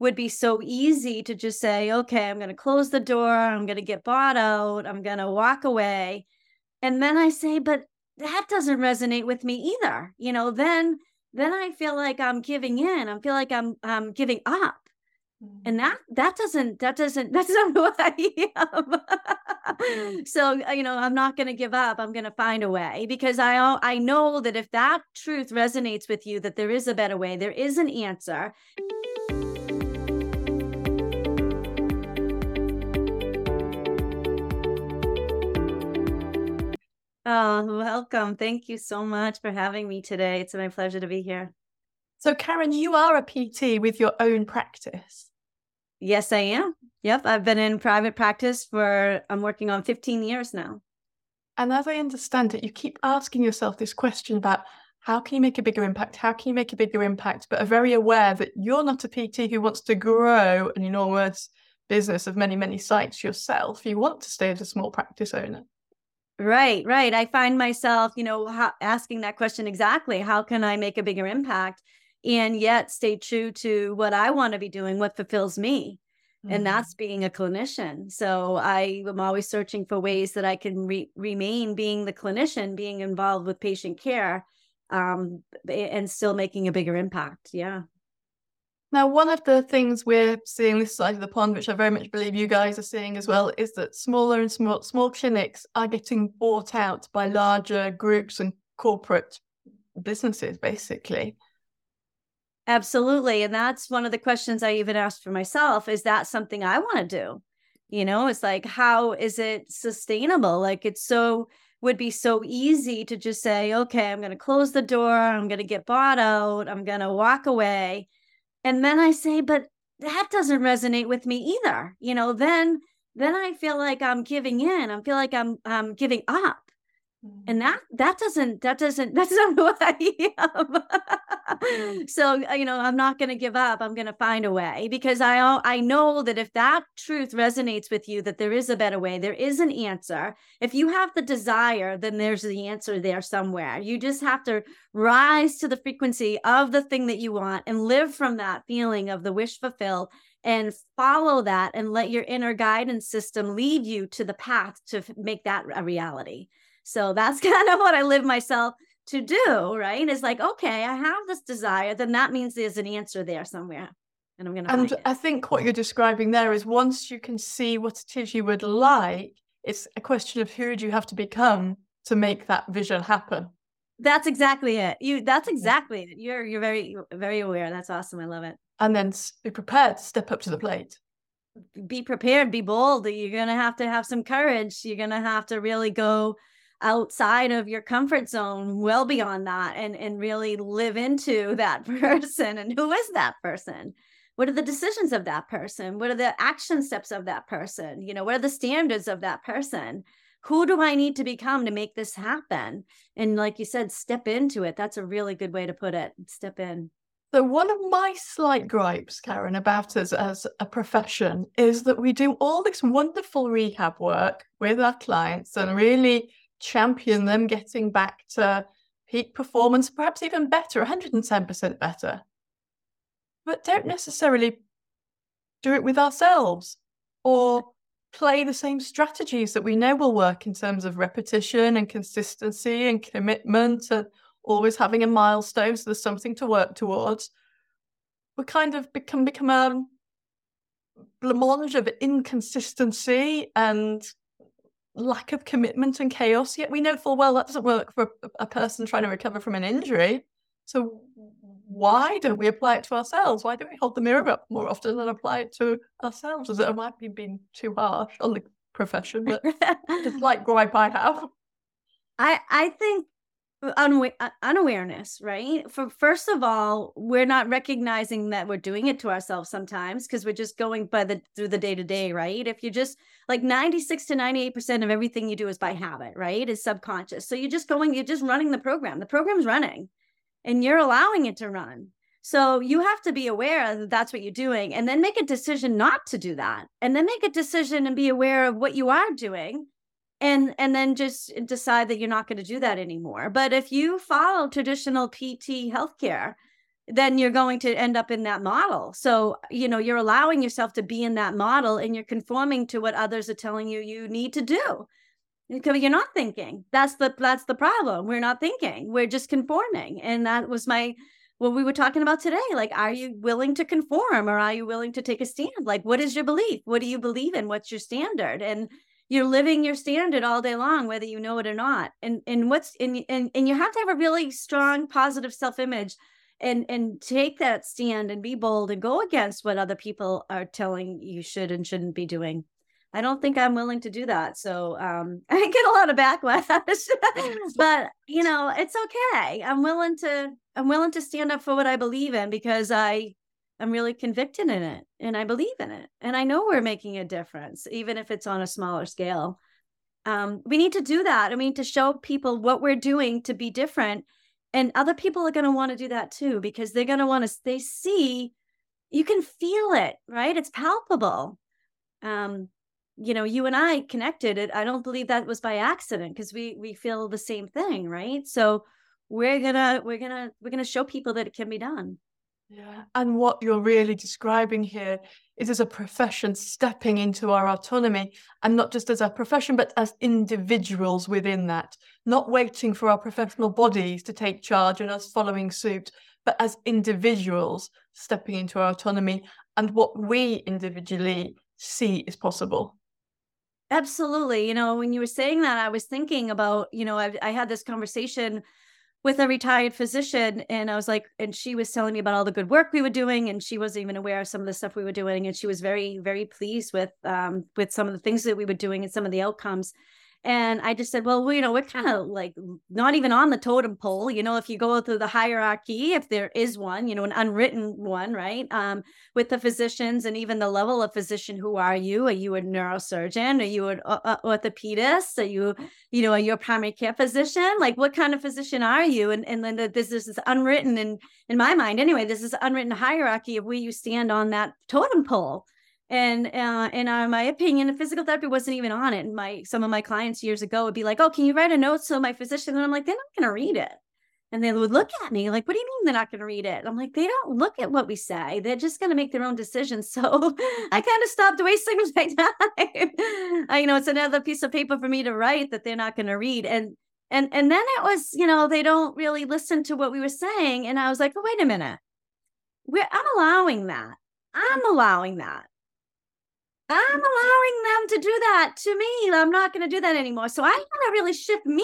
would be so easy to just say, okay, I'm going to close the door. I'm going to get bought out. I'm going to walk away. And then I say, but that doesn't resonate with me either. You know, then I feel like I'm giving in. I feel like I'm giving up. And that's not who I am. So, you know, I'm not going to give up. I'm going to find a way, because I know that if that truth resonates with you, that there is a better way, there is an answer. Oh, welcome. Thank you so much for having me today. It's my pleasure to be here. So Karen, you are a PT with your own practice. Yes, I am. Yep. I've been in private practice I'm working on 15 years now. And as I understand it, you keep asking yourself this question about how can you make a bigger impact? How can you make a bigger impact? But are very aware that you're not a PT who wants to grow an enormous business of many, many sites yourself. You want to stay as a small practice owner. Right. I find myself, you know, asking that question exactly. How can I make a bigger impact? And yet stay true to what I want to be doing, what fulfills me. Mm-hmm. And that's being a clinician. So I am always searching for ways that I can remain being the clinician, being involved with patient care, and still making a bigger impact. Yeah. Now, one of the things we're seeing this side of the pond, which I very much believe you guys are seeing as well, is that smaller and small clinics are getting bought out by larger groups and corporate businesses, basically. Absolutely. And that's one of the questions I even asked for myself. Is that something I want to do? You know, it's like, how is it sustainable? Like, would be so easy to just say, okay, I'm going to close the door. I'm going to get bought out. I'm going to walk away. And then I say, but that doesn't resonate with me either. You know, then I feel like I'm giving in. I feel like I'm giving up. And that's not who I am. So, you know, I'm not going to give up. I'm going to find a way, because I know that if that truth resonates with you, that there is a better way, there is an answer. If you have the desire, then there's the answer there somewhere. You just have to rise to the frequency of the thing that you want and live from that feeling of the wish fulfilled, and follow that and let your inner guidance system lead you to the path to make that a reality. So that's kind of what I live myself to do, right? It's like, okay, I have this desire, then that means there's an answer there somewhere. And I'm going to find it. I think what you're describing there is once you can see what it is you would like, it's a question of who do you have to become to make that vision happen. That's exactly it. That's exactly it. You're very, very aware. That's awesome. I love it. And then be prepared to step up to the plate. Be prepared, be bold. You're going to have some courage. You're going to have to really go outside of your comfort zone, well beyond that, and really live into that person. And who is that person? What are the decisions of that person? What are the action steps of that person? You know, what are the standards of that person? Who do I need to become to make this happen? And like you said, step into it. That's a really good way to put it. Step in. So one of my slight gripes, Karen, about us as a profession is that we do all this wonderful rehab work with our clients and really champion them getting back to peak performance, perhaps even better, 110% better, but don't necessarily do it with ourselves or play the same strategies that we know will work in terms of repetition and consistency and commitment and always having a milestone so there's something to work towards. We kind of become a blancmange of inconsistency and lack of commitment and chaos, yet we know full well that doesn't work for a person trying to recover from an injury. So why don't we apply it to ourselves? Why don't we hold the mirror up more often and apply it to ourselves? As it might be being too harsh on the profession, but just like gripe I have. I think unawareness, right? For first of all, we're not recognizing that we're doing it to ourselves sometimes, because we're just going through the day-to-day, right? If you just, like, 96 to 98% of everything you do is by habit, right? Is subconscious. So you're just running the program. The program's running and you're allowing it to run. So you have to be aware that that's what you're doing, and then make a decision not to do that, and then make a decision and be aware of what you are doing. And then just decide that you're not going to do that anymore. But if you follow traditional PT healthcare, then you're going to end up in that model. So, you know, you're allowing yourself to be in that model and you're conforming to what others are telling you you need to do. Because you're not thinking. That's the problem. We're not thinking. We're just conforming. And that was what we were talking about today. Like, are you willing to conform or are you willing to take a stand? Like, what is your belief? What do you believe in? What's your standard? And you're living your standard all day long, whether you know it or not. And you have to have a really strong, positive self-image and take that stand and be bold and go against what other people are telling you should and shouldn't be doing. I don't think I'm willing to do that. So I get a lot of backlash, but you know, it's okay. I'm willing to stand up for what I believe in because I'm really convicted in it and I believe in it. And I know we're making a difference, even if it's on a smaller scale. We need to do that. I mean, to show people what we're doing to be different, and other people are going to want to do that too, because they're going to want to, they see, you can feel it, right? It's palpable. You know, you and I connected it. I don't believe that was by accident because we feel the same thing, right? So we're gonna show people that it can be done. Yeah. And what you're really describing here is as a profession stepping into our autonomy, and not just as a profession, but as individuals within that, not waiting for our professional bodies to take charge and us following suit, but as individuals stepping into our autonomy and what we individually see is possible. Absolutely. You know, when you were saying that, I was thinking about, you know, I had this conversation with a retired physician, and I was like, and she was telling me about all the good work we were doing, and she wasn't even aware of some of the stuff we were doing, and she was very, very pleased with some of the things that we were doing and some of the outcomes. And I just said, well, you know, we're kind of like not even on the totem pole. You know, if you go through the hierarchy, if there is one, you know, an unwritten one, right? With the physicians and even the level of physician, who are you? Are you a neurosurgeon? Are you an orthopedist? Are you, you know, are you a primary care physician? Like, what kind of physician are you? And then this is unwritten, and in my mind, anyway, this is unwritten hierarchy of where you stand on that totem pole. And my opinion, physical therapy wasn't even on it. And some of my clients years ago would be like, "Oh, can you write a note so my physician?" And I'm like, "They're not going to read it." And they would look at me like, "What do you mean they're not going to read it?" And I'm like, "They don't look at what we say. They're just going to make their own decisions." So I kind of stopped wasting my time. You know, it's another piece of paper for me to write that they're not going to read. And then it was, you know, they don't really listen to what we were saying. And I was like, "Oh, wait a minute. I'm allowing that. I'm allowing them to do that to me. I'm not going to do that anymore." So I had to really shift me.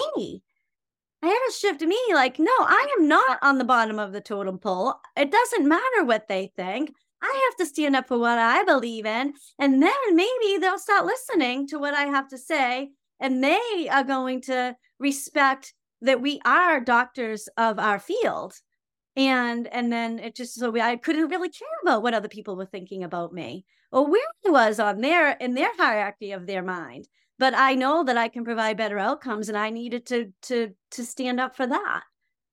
Like, no, I am not on the bottom of the totem pole. It doesn't matter what they think. I have to stand up for what I believe in. And then maybe they'll start listening to what I have to say. And they are going to respect that we are doctors of our field. And then it just, so I couldn't really care about what other people were thinking about me or where I was on in their hierarchy of their mind. But I know that I can provide better outcomes, and I needed to stand up for that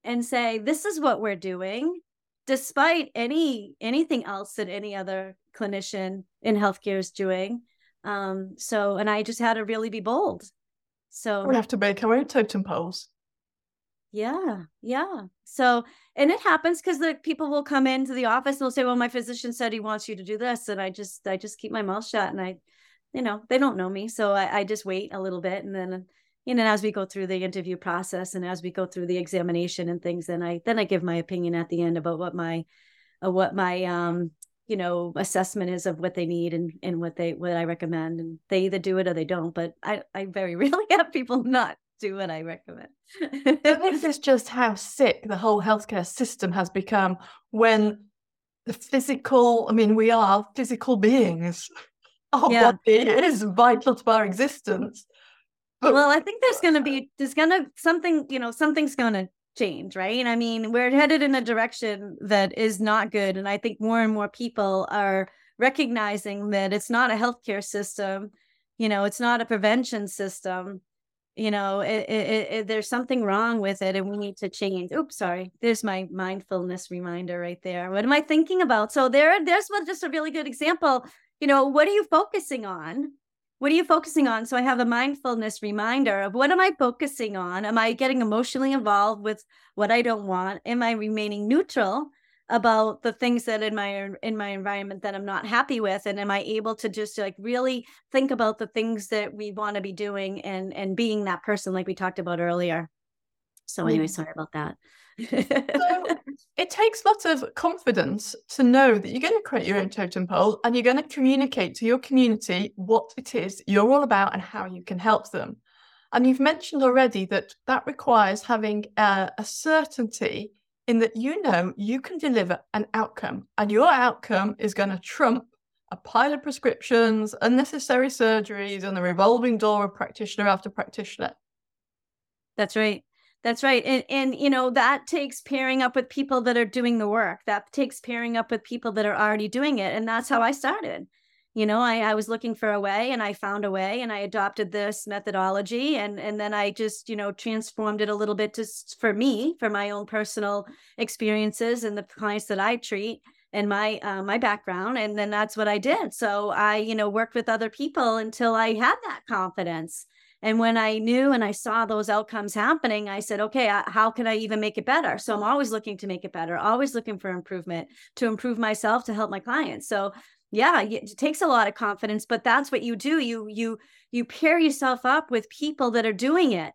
and say, this is what we're doing, despite anything else that any other clinician in healthcare is doing. And I just had to really be bold. So we have to make our own totem poles. Yeah. So, and it happens because the people will come into the office and they'll say, "Well, my physician said he wants you to do this." And I just keep my mouth shut, and I, you know, they don't know me. So I just wait a little bit. And then, you know, as we go through the interview process and as we go through the examination and things, then I give my opinion at the end about what my you know, assessment is of what they need and what I recommend. And they either do it or they don't, but I very rarely have people not do what I recommend. This is just how sick the whole healthcare system has become, when we are physical beings. Our body is vital to our existence. But well, I think something's going to change, right? I mean, we're headed in a direction that is not good. And I think more and more people are recognizing that it's not a healthcare system. You know, it's not a prevention system. You know, there's something wrong with it, and we need to change. Oops, sorry. There's my mindfulness reminder right there. What am I thinking about? So there's just a really good example. You know, what are you focusing on? What are you focusing on? So I have a mindfulness reminder of, what am I focusing on? Am I getting emotionally involved with what I don't want? Am I remaining neutral? about the things that in my environment that I'm not happy with, and am I able to just like really think about the things that we want to be doing and being that person like we talked about earlier. So anyway, sorry about that. So it takes lots of confidence to know that you're going to create your own totem pole and you're going to communicate to your community what it is you're all about and how you can help them. And you've mentioned already that requires having a certainty in that you know you can deliver an outcome, and your outcome is going to trump a pile of prescriptions, unnecessary surgeries, and the revolving door of practitioner after practitioner. That's right. That's right. And you know, that takes pairing up with people that are doing the work. That takes pairing up with people that are already doing it. And that's how I started. You know, I was looking for a way, and I found a way, and I adopted this methodology. And then I just, you know, transformed it a little bit just for me, for my own personal experiences and the clients that I treat and my my background. And then that's what I did. So I, you know, worked with other people until I had that confidence. And when I knew and I saw those outcomes happening, I said, okay, how can I even make it better? So I'm always looking to make it better, always looking for improvement, to improve myself, to help my clients. So yeah, it takes a lot of confidence, but that's what you do. You pair yourself up with people that are doing it.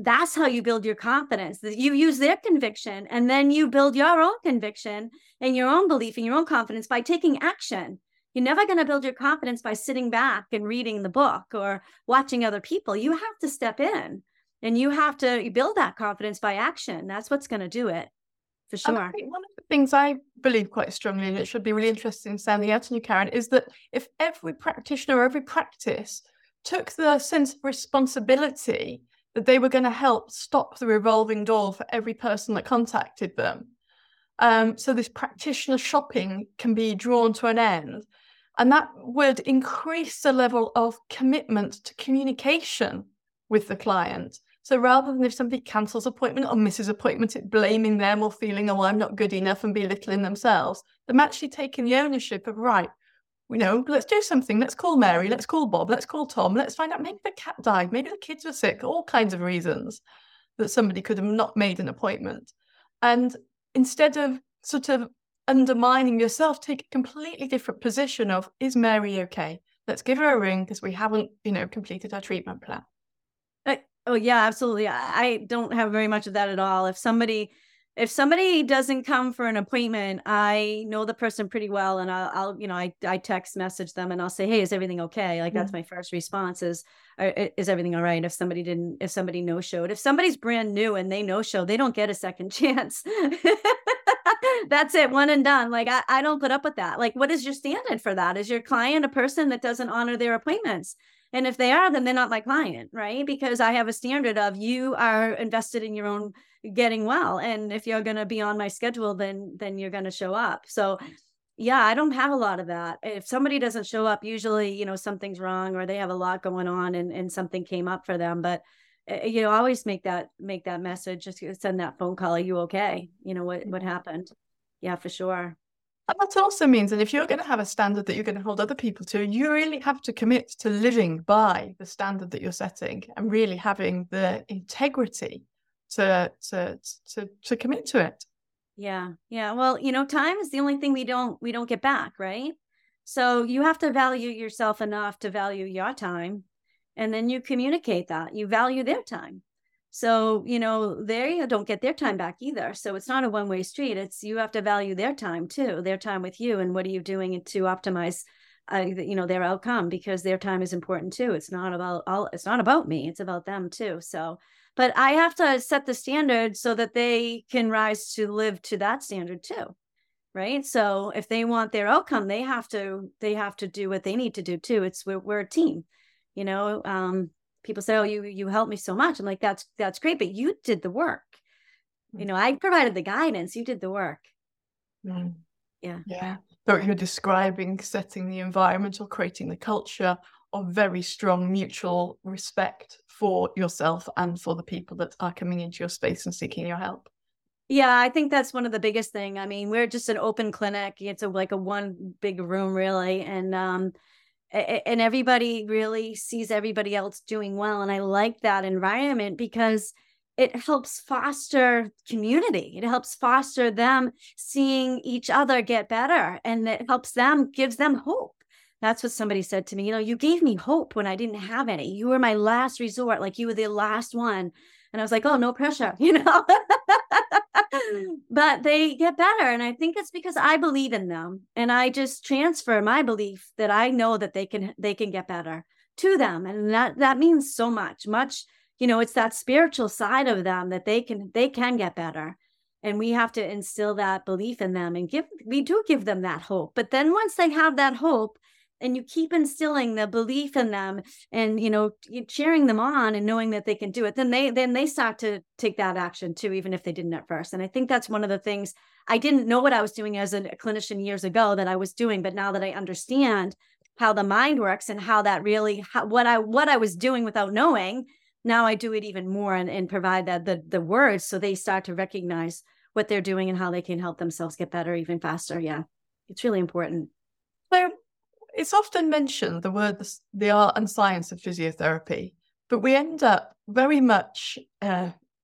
That's how you build your confidence. You use their conviction, and then you build your own conviction and your own belief and your own confidence by taking action. You're never going to build your confidence by sitting back and reading the book or watching other people. You have to step in, and you have to build that confidence by action. That's what's going to do it, for sure. I think one of the things I believe quite strongly, and it should be really interesting in sounding out on you, Karen, is that if every practitioner or every practice took the sense of responsibility that they were going to help stop the revolving door for every person that contacted them, so this practitioner shopping can be drawn to an end. And that would increase the level of commitment to communication with the client. So rather than if somebody cancels appointment or misses appointment, it blaming them or feeling, oh, I'm not good enough, and belittling themselves, them actually taking the ownership of, right, you know, let's do something. Let's call Mary. Let's call Bob. Let's call Tom. Let's find out. Maybe the cat died. Maybe the kids were sick. All kinds of reasons that somebody could have not made an appointment. And instead of sort of undermining yourself, take a completely different position of, is Mary okay? Let's give her a ring because we haven't, you know, completed our treatment plan. Oh yeah, absolutely. I don't have very much of that at all. If somebody doesn't come for an appointment, I know the person pretty well, and I'll you know, I text message them and I'll say, hey, is everything okay? Like that's my first response is everything all right? If somebody no-showed, if somebody's brand new and they no-show, they don't get a second chance. That's it. One and done. Like I don't put up with that. Like, what is your standard for that? Is your client a person that doesn't honor their appointments? And if they are, then they're not my client, right? Because I have a standard of, you are invested in your own getting well. And if you're going to be on my schedule, then you're going to show up. So yeah, I don't have a lot of that. If somebody doesn't show up, usually, you know, something's wrong or they have a lot going on and something came up for them. But you know, always make that message, just send that phone call. Are you okay? You know, what happened? Yeah, for sure. And that also means that if you're going to have a standard that you're going to hold other people to, you really have to commit to living by the standard that you're setting and really having the integrity to commit to it. Yeah. Yeah. Well, you know, time is the only thing we don't get back, right? So you have to value yourself enough to value your time. And then you communicate that you value their time. So, you know, they don't get their time back either. So it's not a one-way street. It's, you have to value their time too, their time with you. And what are you doing to optimize, you know, their outcome, because their time is important too. It's not about me. It's about them too. So, but I have to set the standard so that they can rise to live to that standard too. Right. So if they want their outcome, they have to do what they need to do too. We're a team, you know. People say, oh, you helped me so much. I'm like, that's great, but you did the work. You know, I provided the guidance. You did the work. Mm. Yeah. Yeah. So you're describing setting the environment or creating the culture of very strong mutual respect for yourself and for the people that are coming into your space and seeking your help. Yeah, I think that's one of the biggest thing. I mean, we're just an open clinic. It's like a one big room really. And everybody really sees everybody else doing well. And I like that environment because it helps foster community. It helps foster them seeing each other get better, and it helps them, gives them hope. That's what somebody said to me. You know, you gave me hope when I didn't have any. You were my last resort, like you were the last one. And I was like, oh, no pressure, you know. But they get better. And I think it's because I believe in them. And I just transfer my belief that I know that they can get better to them. And that means so much, you know, it's that spiritual side of them that they can get better. And we have to instill that belief in them and we do give them that hope. But then once they have that hope, and you keep instilling the belief in them and, you know, cheering them on and knowing that they can do it, then they start to take that action too, even if they didn't at first. And I think that's one of the things I didn't know what I was doing as a clinician years ago that I was doing. But now that I understand how the mind works and how that really, what I was doing without knowing, now I do it even more and provide that the words so they start to recognize what they're doing and how they can help themselves get better even faster. Yeah, it's really important. Claire, it's often mentioned, the word, the art and science of physiotherapy, but we end up very much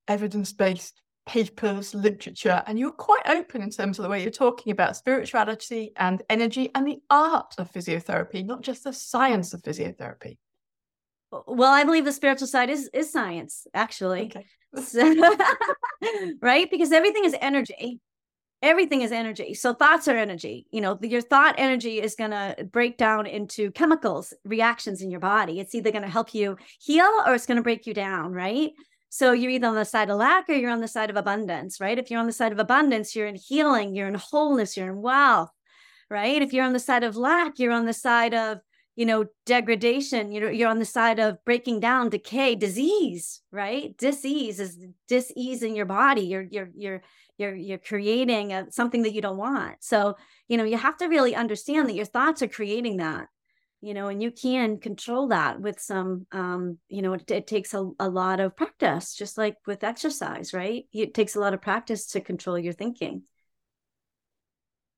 evidence-based papers, literature, and you're quite open in terms of the way you're talking about spirituality and energy and the art of physiotherapy, not just the science of physiotherapy. Well, I believe the spiritual side is science, actually. Okay. So, right? Because everything is energy. Everything is energy. So thoughts are energy. You know, your thought energy is going to break down into chemicals, reactions in your body. It's either going to help you heal or it's going to break you down, right? So you're either on the side of lack or you're on the side of abundance, right? If you're on the side of abundance, you're in healing, you're in wholeness, you're in wealth, right? If you're on the side of lack, you're on the side of, you know, degradation, you're on the side of breaking down, decay, disease, right? Disease is dis-ease in your body. You're creating something that you don't want. So, you know, you have to really understand that your thoughts are creating that, you know, and you can control that with some, you know, it takes a lot of practice, just like with exercise, right? It takes a lot of practice to control your thinking.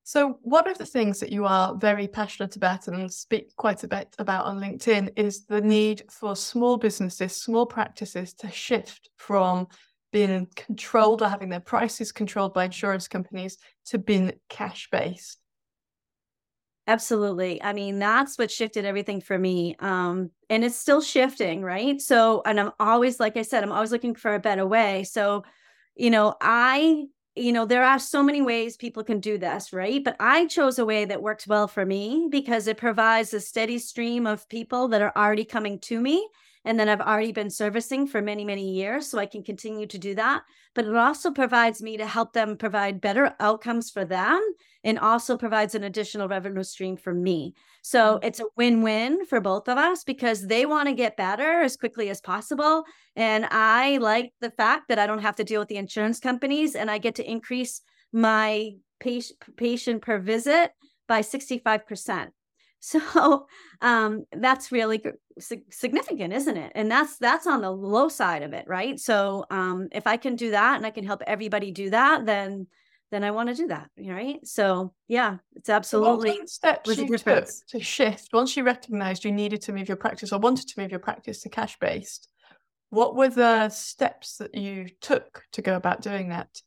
So one of the things that you are very passionate about and speak quite a bit about on LinkedIn is the need for small businesses, small practices to shift from being controlled or having their prices controlled by insurance companies to being cash-based. Absolutely. I mean, that's what shifted everything for me. And it's still shifting, right? So, and I'm always, like I said, I'm always looking for a better way. So, you know, there are so many ways people can do this, right? But I chose a way that works well for me because it provides a steady stream of people that are already coming to me and that I've already been servicing for many, many years. So I can continue to do that. But it also provides me to help them provide better outcomes for them and also provides an additional revenue stream for me. So it's a win-win for both of us because they want to get better as quickly as possible. And I like the fact that I don't have to deal with the insurance companies and I get to increase my patient per visit by 65%. So that's really significant, isn't it? And that's on the low side of it, right? So if I can do that and I can help everybody do that, then I want to do that, right? So yeah, it's absolutely. So what steps you took to shift once you recognized you needed to move your practice or wanted to move your practice to cash-based? What were the steps that you took to go about doing that?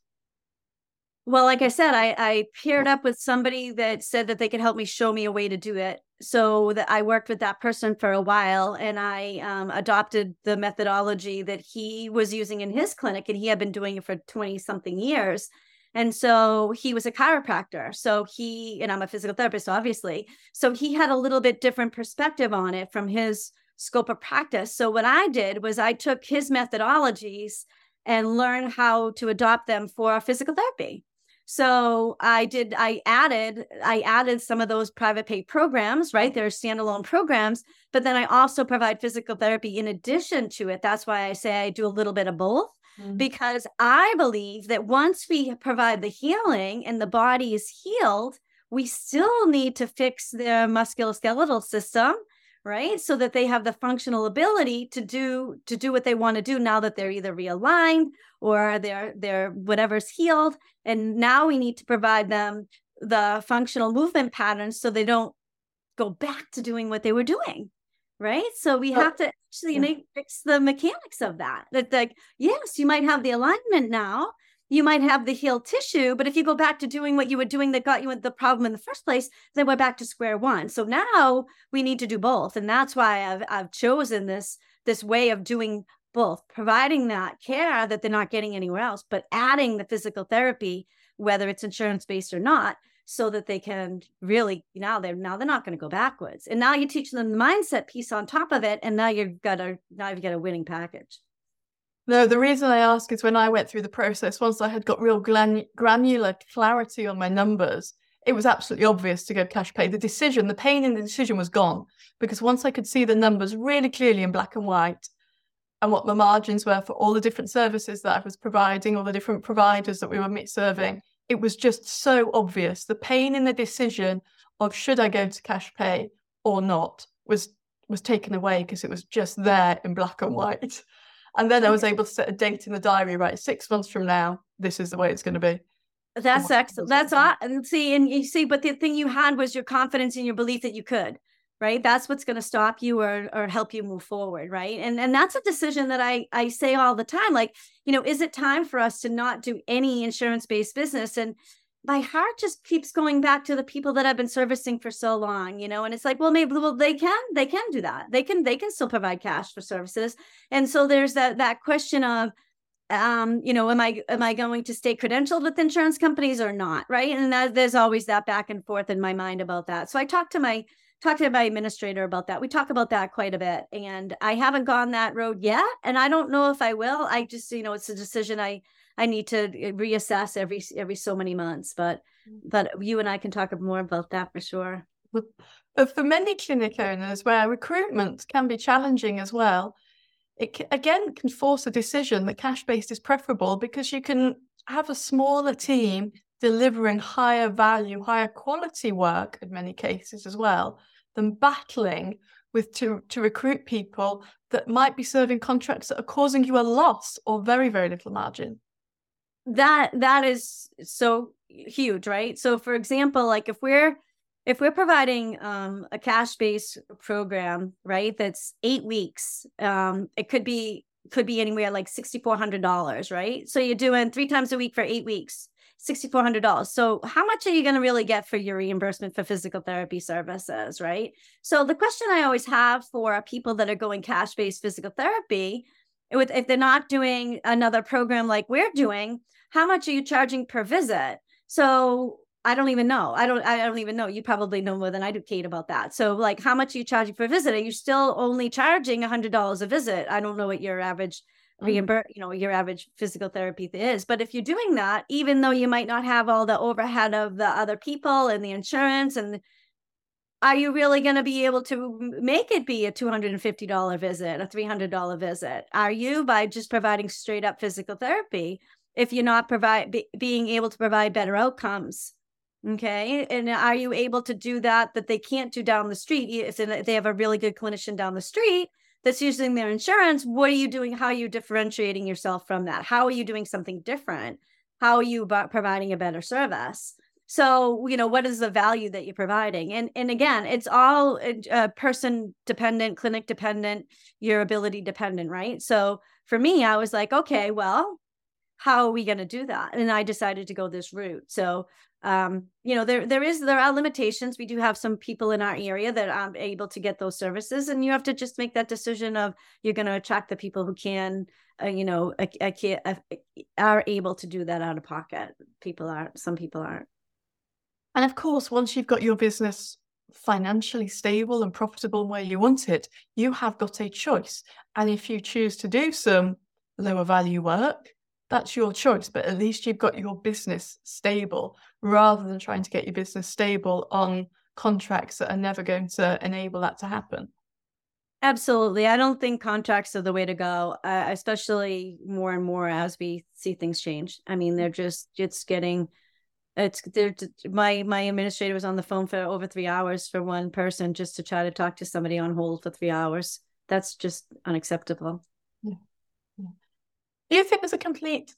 Well, like I said, I paired up with somebody that said that they could help me, show me a way to do it. So that I worked with that person for a while and I adopted the methodology that he was using in his clinic, and he had been doing it for 20 something years. And so he was a chiropractor. And I'm a physical therapist, obviously. So he had a little bit different perspective on it from his scope of practice. So what I did was I took his methodologies and learned how to adopt them for physical therapy. So I added some of those private pay programs, right? They're standalone programs, but then I also provide physical therapy in addition to it. That's why I say I do a little bit of both, because I believe that once we provide the healing and the body is healed, we still need to fix their musculoskeletal system, right? So that they have the functional ability to do what they want to do now that they're either realigned or they're whatever's healed. And now we need to provide them the functional movement patterns so they don't go back to doing what they were doing, right? So we have to actually fix the mechanics of that. That like, yes, you might have the alignment now, you might have the healed tissue, but if you go back to doing what you were doing that got you the problem in the first place, then we're back to square one. So now we need to do both. And that's why I've chosen this way of doing both, providing that care that they're not getting anywhere else, but adding the physical therapy, whether it's insurance-based or not, so that they can really, now they're not going to go backwards. And now you're teaching them the mindset piece on top of it. And now you've got a winning package. No, the reason I ask is when I went through the process, once I had got real granular clarity on my numbers, it was absolutely obvious to go cash pay. The pain in the decision was gone, because once I could see the numbers really clearly in black and white and what the margins were for all the different services that I was providing, all the different providers that we were serving, it was just so obvious. The pain in the decision of should I go to cash pay or not was taken away, because it was just there in black and white. And then I was able to set a date in the diary, right? 6 months from now, this is the way it's going to be. That's excellent. That's awesome. And you see, but the thing you had was your confidence and your belief that you could, right? That's what's going to stop you or help you move forward, right? And that's a decision that I say all the time, like, is it time for us to not do any insurance-based business? And my heart just keeps going back to the people that I've been servicing for so long, and it's like, well, maybe, they can do that. They can still provide cash for services. And so there's that question of, am I going to stay credentialed with insurance companies or not? Right. And there's always that back and forth in my mind about that. So I talked to my administrator about that. We talk about that quite a bit, and I haven't gone that road yet. And I don't know if I will. I just, it's a decision I need to reassess every so many months, but you and I can talk more about that for sure. But for many clinic owners, where recruitment can be challenging as well, it can force a decision that cash-based is preferable, because you can have a smaller team delivering higher value, higher quality work in many cases as well, than battling with to recruit people that might be serving contracts that are causing you a loss or very, very little margin. That is so huge, right? So for example, like if we're providing a cash-based program, right, that's 8 weeks, it could be anywhere like $6,400, right? So you're doing 3 times a week for 8 weeks, $6,400. So how much are you going to really get for your reimbursement for physical therapy services, right? So the question I always have for people that are going cash-based physical therapy, if they're not doing another program like we're doing, how much are you charging per visit? So I don't even know. I don't even know. You probably know more than I do, Kate, about that. So like, how much are you charging per visit? Are you still only charging $100 a visit? I don't know what your average your average physical therapy is. But if you're doing that, even though you might not have all the overhead of the other people and the insurance, and are you really going to be able to make it be a $250 visit, a $300 visit? Are you, by just providing straight up physical therapy, if you're not being able to provide better outcomes? Okay. And are you able to do that they can't do down the street? If they have a really good clinician down the street that's using their insurance, what are you doing? How are you differentiating yourself from that? How are you doing something different? How are you providing a better service? So, what is the value that you're providing? And again, it's all person dependent, clinic dependent, your ability dependent, right? So for me, I was like, okay, well, how are we going to do that? And I decided to go this route. So, there are limitations. We do have some people in our area that aren't able to get those services, and you have to just make that decision of you're going to attract the people who can, are able to do that out of pocket. Some people aren't. And of course, once you've got your business financially stable and profitable where you want it, you have got a choice. And if you choose to do some lower value work, that's your choice. But at least you've got your business stable, rather than trying to get your business stable on contracts that are never going to enable that to happen. Absolutely. I don't think contracts are the way to go, especially more and more as we see things change. I mean, my administrator was on the phone for over 3 hours for one person just to try to talk to somebody on hold for 3 hours. That's just unacceptable. Yeah. Yeah. Do you think there's a complete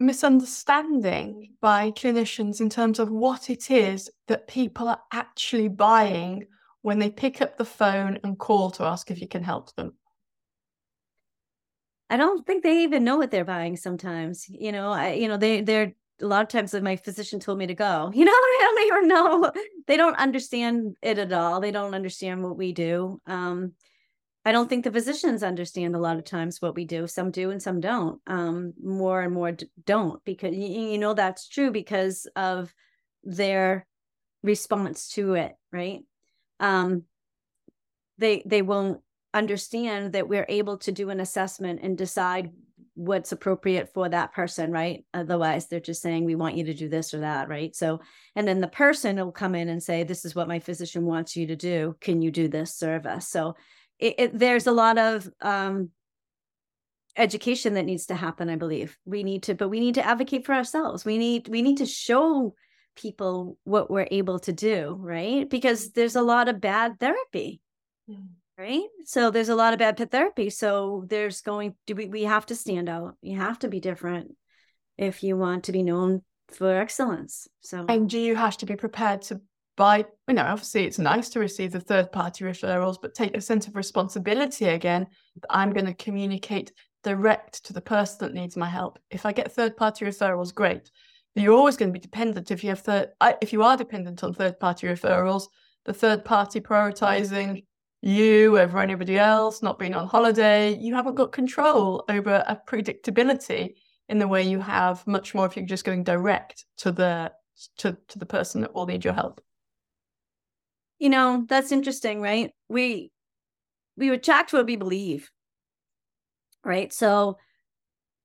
misunderstanding by clinicians in terms of what it is that people are actually buying when they pick up the phone and call to ask if you can help them? I don't think they even know what they're buying sometimes. You know, they're a lot of times that my physician told me to go, I don't even know. They don't understand it at all. They don't understand what we do. I don't think the physicians understand a lot of times what we do. Some do and some don't. More and more don't, because that's true because of their response to it, right? They won't understand that we're able to do an assessment and decide what's appropriate for that person, right? Otherwise, they're just saying, we want you to do this or that, right? So, and then the person will come in and say, this is what my physician wants you to do. Can you do this service? So there's a lot of education that needs to happen, I believe. We need to advocate for ourselves. We need to show people what we're able to do, right? Because there's a lot of bad therapy, right? So there's a lot of bad pet therapy. So we have to stand out. You have to be different if you want to be known for excellence. So, and do you have to be prepared to buy, obviously it's nice to receive the third party referrals, but take a sense of responsibility again, that I'm going to communicate direct to the person that needs my help. If I get third party referrals, great. But you're always going to be dependent. If you are dependent on third party referrals, the third party prioritizing you over anybody else, not being on holiday, you haven't got control over a predictability in the way you have much more if you're just going direct to the person that will need your help. That's interesting, right? We attract what we believe, right? So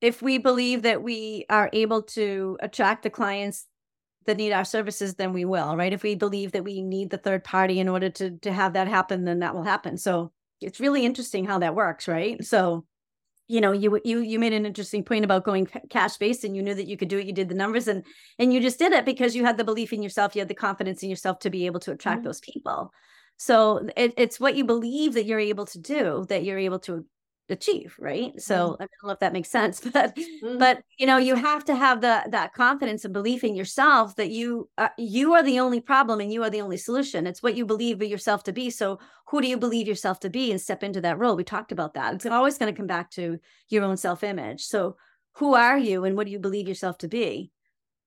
if we believe that we are able to attract the clients that need our services, then we will, right? If we believe that we need the third party in order to have that happen, then that will happen. So it's really interesting how that works, right? So, you made an interesting point about going cash-based, and you knew that you could do it. You did the numbers and you just did it because you had the belief in yourself. You had the confidence in yourself to be able to attract those people. So it's what you believe that you're able to do, that you're able to achieve, right? So I don't know if that makes sense, but you have to have that confidence and belief in yourself that you are the only problem and you are the only solution. It's what you believe yourself to be. So who do you believe yourself to be, and step into that role? We talked about that. It's always going to come back to your own self-image. So who are you and what do you believe yourself to be?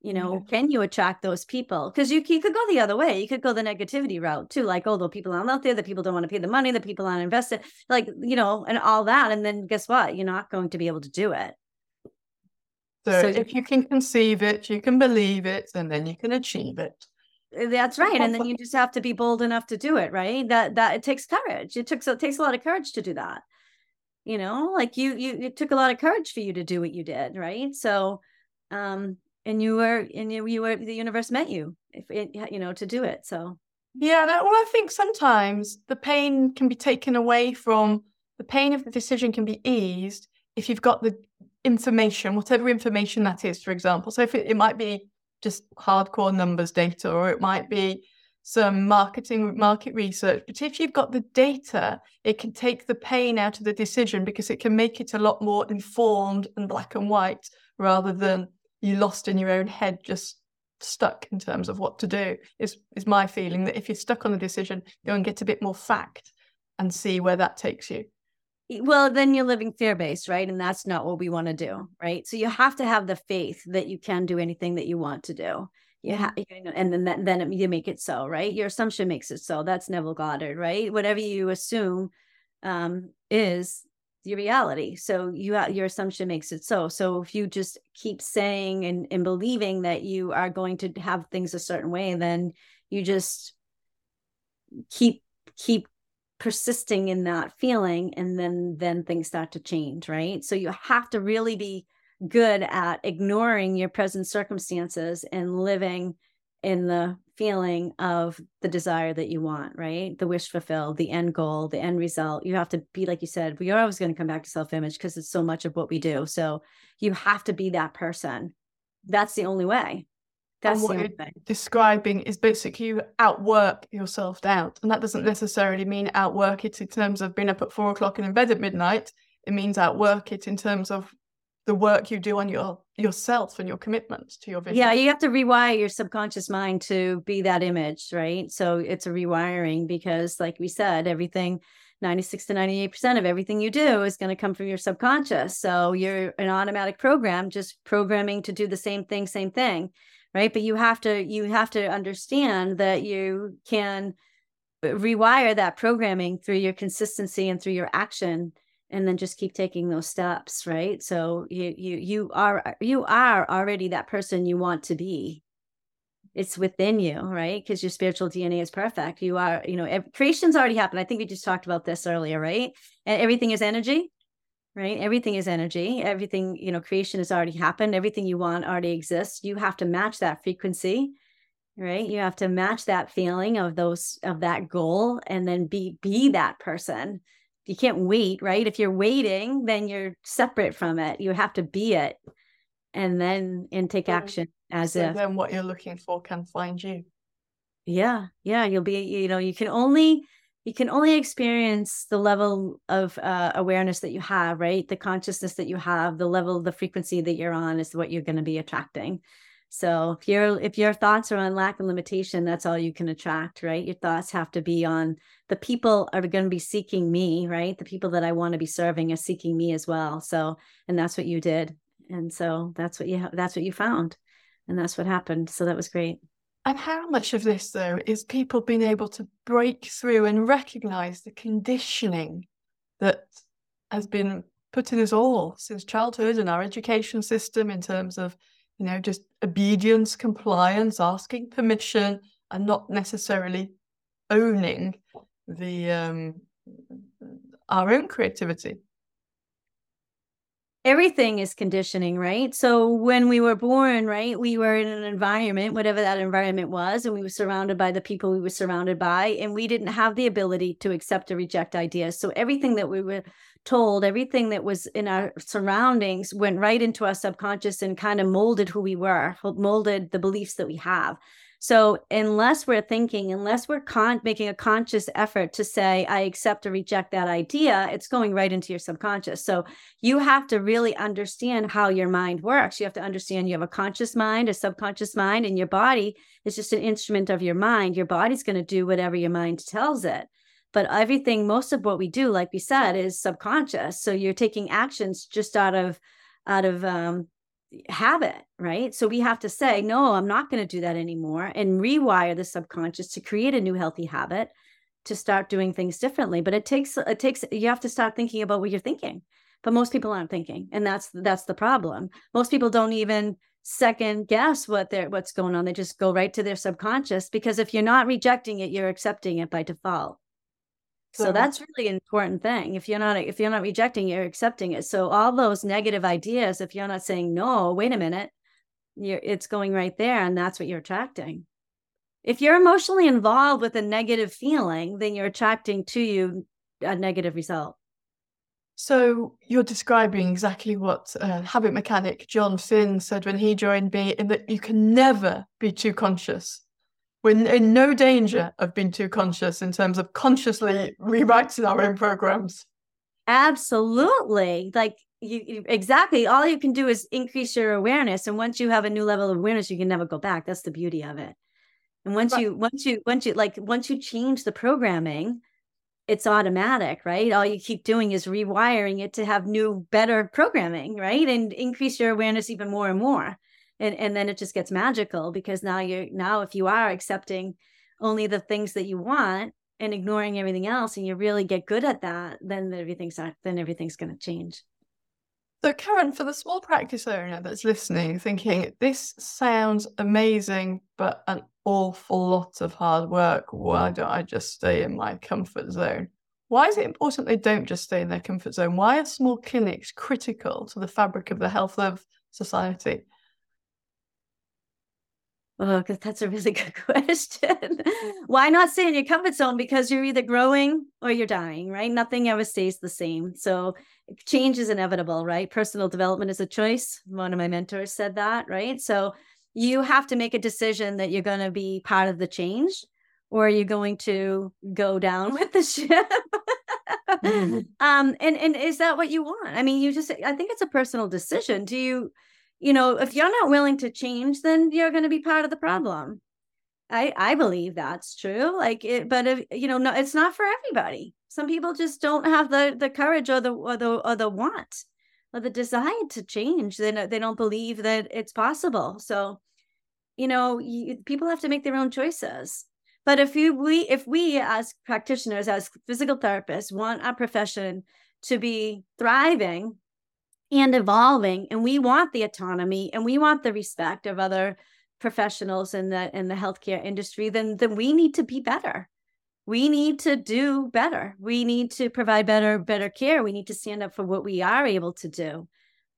Can you attract those people? Because you could go the other way. You could go the negativity route too. Like, the people aren't out there, the people don't want to pay the money, the people aren't invested, and all that. And then guess what? You're not going to be able to do it. So if you can conceive it, you can believe it, and then you can achieve it. That's right. And then you just have to be bold enough to do it, right? That it takes courage. It takes a lot of courage to do that. It took a lot of courage for you to do what you did, right? So, the universe met you, to do it. So, yeah. I think sometimes the pain can be taken away from the pain of the decision can be eased if you've got the information, whatever information that is, for example. So if it might be just hardcore numbers data, or it might be some market research. But if you've got the data, it can take the pain out of the decision because it can make it a lot more informed and black and white rather than you lost in your own head, just stuck in terms of what to do, is my feeling. That if you're stuck on a decision, go and get a bit more fact and see where that takes you. Well, then you're living fear-based, right? And that's not what we want to do, right? So you have to have the faith that you can do anything that you want to do. And then you make it so, right? Your assumption makes it so. That's Neville Goddard, right? Whatever you assume is your reality. So your assumption makes it so. So if you just keep saying and believing that you are going to have things a certain way, then you just keep persisting in that feeling, and then things start to change, right? So you have to really be good at ignoring your present circumstances and living in the feeling of the desire that you want, right? The wish fulfilled, the end goal, the end result. You have to be, like you said, we are always going to come back to self-image because it's so much of what we do. So you have to be that person. That's the only way. That's what you're describing is basically you outwork your self-doubt. And that doesn't necessarily mean outwork it in terms of being up at 4:00 and in bed at midnight. It means outwork it in terms of the work you do on yourself and your commitment to your vision. Yeah, you have to rewire your subconscious mind to be that image, right? So it's a rewiring because, like we said, everything, 96 to 98% of everything you do is going to come from your subconscious. So you're an automatic program, just programming to do the same thing, right? But you have to understand that you can rewire that programming through your consistency and through your action, and then just keep taking those steps, right? So you are already that person you want to be. It's within you, right? Because your spiritual DNA is perfect. You are, creation's already happened. I think we just talked about this earlier, right? And everything is energy, right? Everything is energy. Everything, creation has already happened. Everything you want already exists. You have to match that frequency, right? You have to match that feeling of that goal, and then be that person. You can't wait, right? If you're waiting, then you're separate from it. You have to be it. And take action then what you're looking for can find you. Yeah. You'll be, you can only experience the level of awareness that you have, right? The consciousness that you have, the level, the frequency that you're on is what you're going to be attracting. So if your thoughts are on lack and limitation, that's all you can attract, right? Your thoughts have to be on the people are going to be seeking me, right? The people that I want to be serving are seeking me as well. So, and that's what you did. And so that's what you found, and that's what happened. So that was great. And how much of this, though, is people being able to break through and recognize the conditioning that has been put in us all since childhood and our education system in terms of, just obedience, compliance, asking permission, and not necessarily owning the our own creativity. Everything is conditioning, right? So when we were born, right, we were in an environment, whatever that environment was, and we were surrounded by the people we were surrounded by, and we didn't have the ability to accept or reject ideas. So everything that we were told, everything that was in our surroundings went right into our subconscious and kind of molded who we were, molded the beliefs that we have. So unless we're making a conscious effort to say, I accept or reject that idea, it's going right into your subconscious. So you have to really understand how your mind works. You have to understand you have a conscious mind, a subconscious mind, and your body is just an instrument of your mind. Your body's going to do whatever your mind tells it. But most of what we do, like we said, is subconscious. So you're taking actions just out of habit, right? So we have to say, no, I'm not going to do that anymore, and rewire the subconscious to create a new healthy habit to start doing things differently. But it takes, you have to start thinking about what you're thinking, but most people aren't thinking. And that's the problem. Most people don't even second guess what's going on. They just go right to their subconscious, because if you're not rejecting it, you're accepting it by default. So that's really an important thing. If you're not rejecting, you're accepting it. So all those negative ideas, if you're not saying, no, wait a minute, it's going right there. And that's what you're attracting. If you're emotionally involved with a negative feeling, then you're attracting to you a negative result. So you're describing exactly what habit mechanic John Finn said when he joined me, in that you can never be too conscious. We're in no danger of being too conscious in terms of consciously rewriting our own programs. Absolutely. Exactly. All you can do is increase your awareness. And once you have a new level of awareness, you can never go back. That's the beauty of it. And once you change the programming, it's automatic, right? All you keep doing is rewiring it to have new, better programming, right? And increase your awareness even more and more. And then it just gets magical, because now if you are accepting only the things that you want and ignoring everything else, and you really get good at that, then everything's going to change. So Karen, for the small practice owner that's listening, thinking this sounds amazing, but an awful lot of hard work. Why don't I just stay in my comfort zone? Why is it important they don't just stay in their comfort zone? Why are small clinics critical to the fabric of the health of society? Oh, that's a really good question. Why not stay in your comfort zone? Because you're either growing or you're dying, right? Nothing ever stays the same. So change is inevitable, right? Personal development is a choice. One of my mentors said that, right? So you have to make a decision that you're going to be part of the change, or you're going to go down with the ship. And is that what you want? I mean, I think it's a personal decision. Do you, if you're not willing to change, then you're going to be part of the problem. I believe that's true. No, it's not for everybody. Some people just don't have the courage or the want or the desire to change. They don't believe that it's possible. So, people have to make their own choices. But if we as practitioners, as physical therapists, want our profession to be thriving and evolving, and we want the autonomy and we want the respect of other professionals in the healthcare industry, then we need to be better. We need to do better. We need to provide better care. We need to stand up for what we are able to do.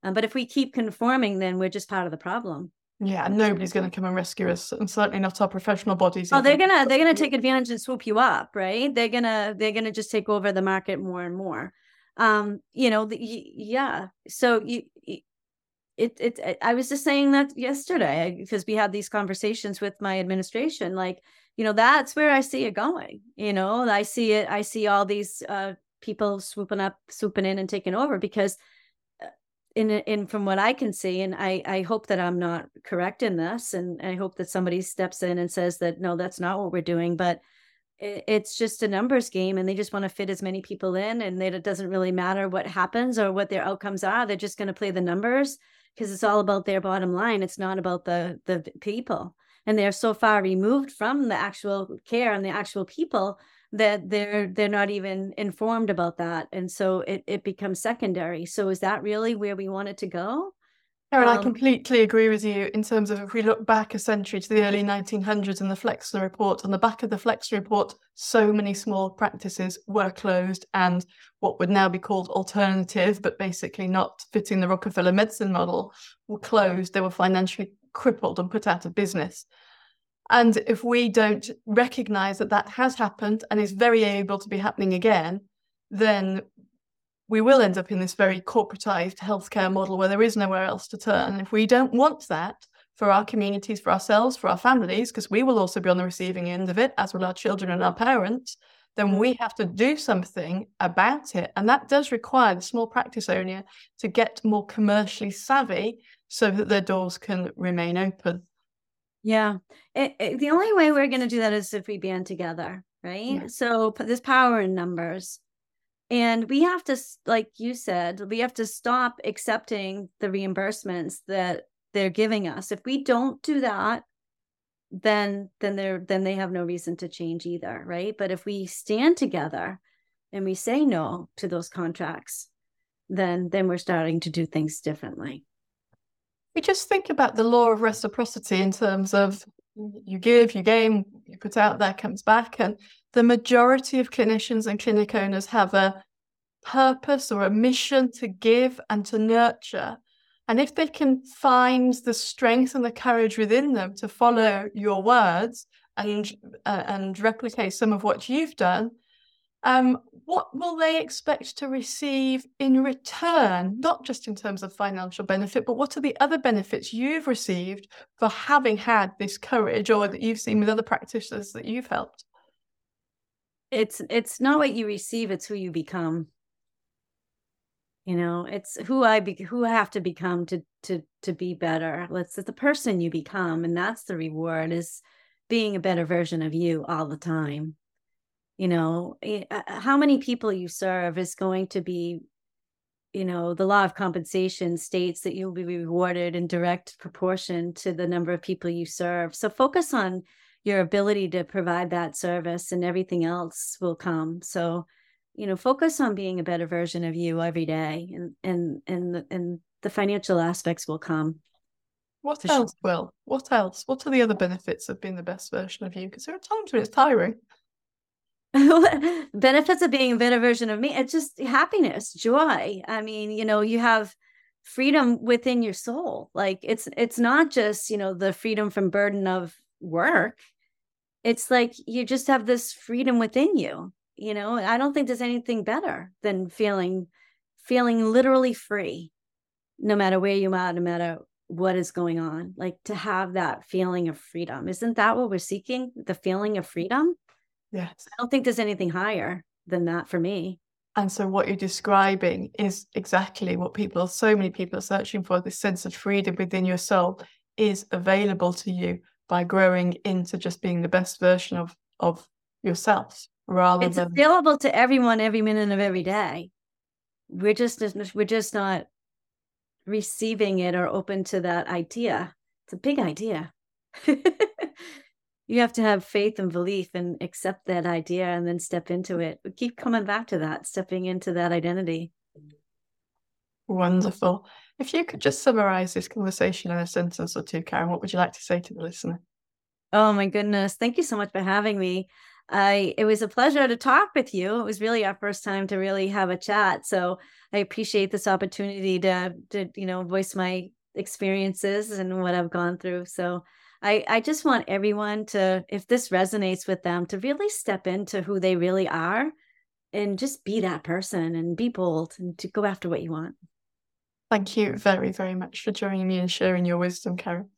But if we keep conforming, then we're just part of the problem. Yeah, and nobody's going to come and rescue us, and certainly not our professional bodies. Oh, they're gonna take advantage and swoop you up, right? They're gonna just take over the market more and more. Yeah. So I was just saying that yesterday because we had these conversations with my administration. That's where I see it going. I see it. I see all these people swooping in, and taking over because. In from what I can see, and I hope that I'm not correct in this, and I hope that somebody steps in and says that, no, that's not what we're doing, but it's just a numbers game, and they just want to fit as many people in, and it doesn't really matter what happens or what their outcomes are. They're just going to play the numbers because it's all about their bottom line. It's not about the people. And they're so far removed from the actual care and the actual people that they're not even informed about that. And so it becomes secondary. So is that really where we want it to go? Karen, I completely agree with you in terms of if we look back a century to the early 1900s and the Flexner Report, on the back of the Flexner Report, so many small practices were closed and what would now be called alternative, but basically not fitting the Rockefeller medicine model, were closed. They were financially crippled and put out of business. And if we don't recognise that has happened and is very able to be happening again, then we will end up in this very corporatised healthcare model where there is nowhere else to turn. And if we don't want that for our communities, for ourselves, for our families, because we will also be on the receiving end of it, as will our children and our parents, then we have to do something about it. And that does require the small practice owner to get more commercially savvy so that their doors can remain open. Yeah. The only way we're going to do that is if we band together, right? Yeah. So there's power in numbers. And we have to, like you said, we have to stop accepting the reimbursements that they're giving us. If we don't do that, then they have no reason to change either, right? But if we stand together and we say no to those contracts, then we're starting to do things differently. We just think about the law of reciprocity in terms of you give, you gain, you put out, there comes back. And the majority of clinicians and clinic owners have a purpose or a mission to give and to nurture. And if they can find the strength and the courage within them to follow your words and replicate some of what you've done, what will they expect to receive in return, not just in terms of financial benefit, but what are the other benefits you've received for having had this courage or that you've seen with other practitioners that you've helped? It's not what you receive, it's who you become. It's who I have to become to be better. It's the person you become, and that's the reward, is being a better version of you all the time. How many people you serve is going to be, the law of compensation states that you'll be rewarded in direct proportion to the number of people you serve. So focus on your ability to provide that service and everything else will come. So, focus on being a better version of you every day and the financial aspects will come. What else will? What else? What are the other benefits of being the best version of you? Because there are times when it's tiring. Benefits of being a better version of me, it's just happiness, joy. You have freedom within your soul. It's not just the freedom from burden of work. It's like you just have this freedom within you. I don't think there's anything better than feeling literally free, no matter where you are, no matter what is going on. To have that feeling of freedom, isn't that what we're seeking? The feeling of freedom. Yes. I don't think there's anything higher than that for me. And so what you're describing is exactly what people, so many people are searching for. This sense of freedom within your soul is available to you by growing into just being the best version of yourself. It's available to everyone every minute of every day. We're just not receiving it or open to that idea. It's a big idea. You have to have faith and belief and accept that idea and then step into it. We keep coming back to that, stepping into that identity. Wonderful. If you could just summarize this conversation in a sentence or two, Karen, what would you like to say to the listener? Oh, my goodness. Thank you so much for having me. It was a pleasure to talk with you. It was really our first time to really have a chat. So I appreciate this opportunity to voice my experiences and what I've gone through. So I just want everyone to, if this resonates with them, to really step into who they really are and just be that person and be bold and to go after what you want. Thank you very, very much for joining me and sharing your wisdom, Karen.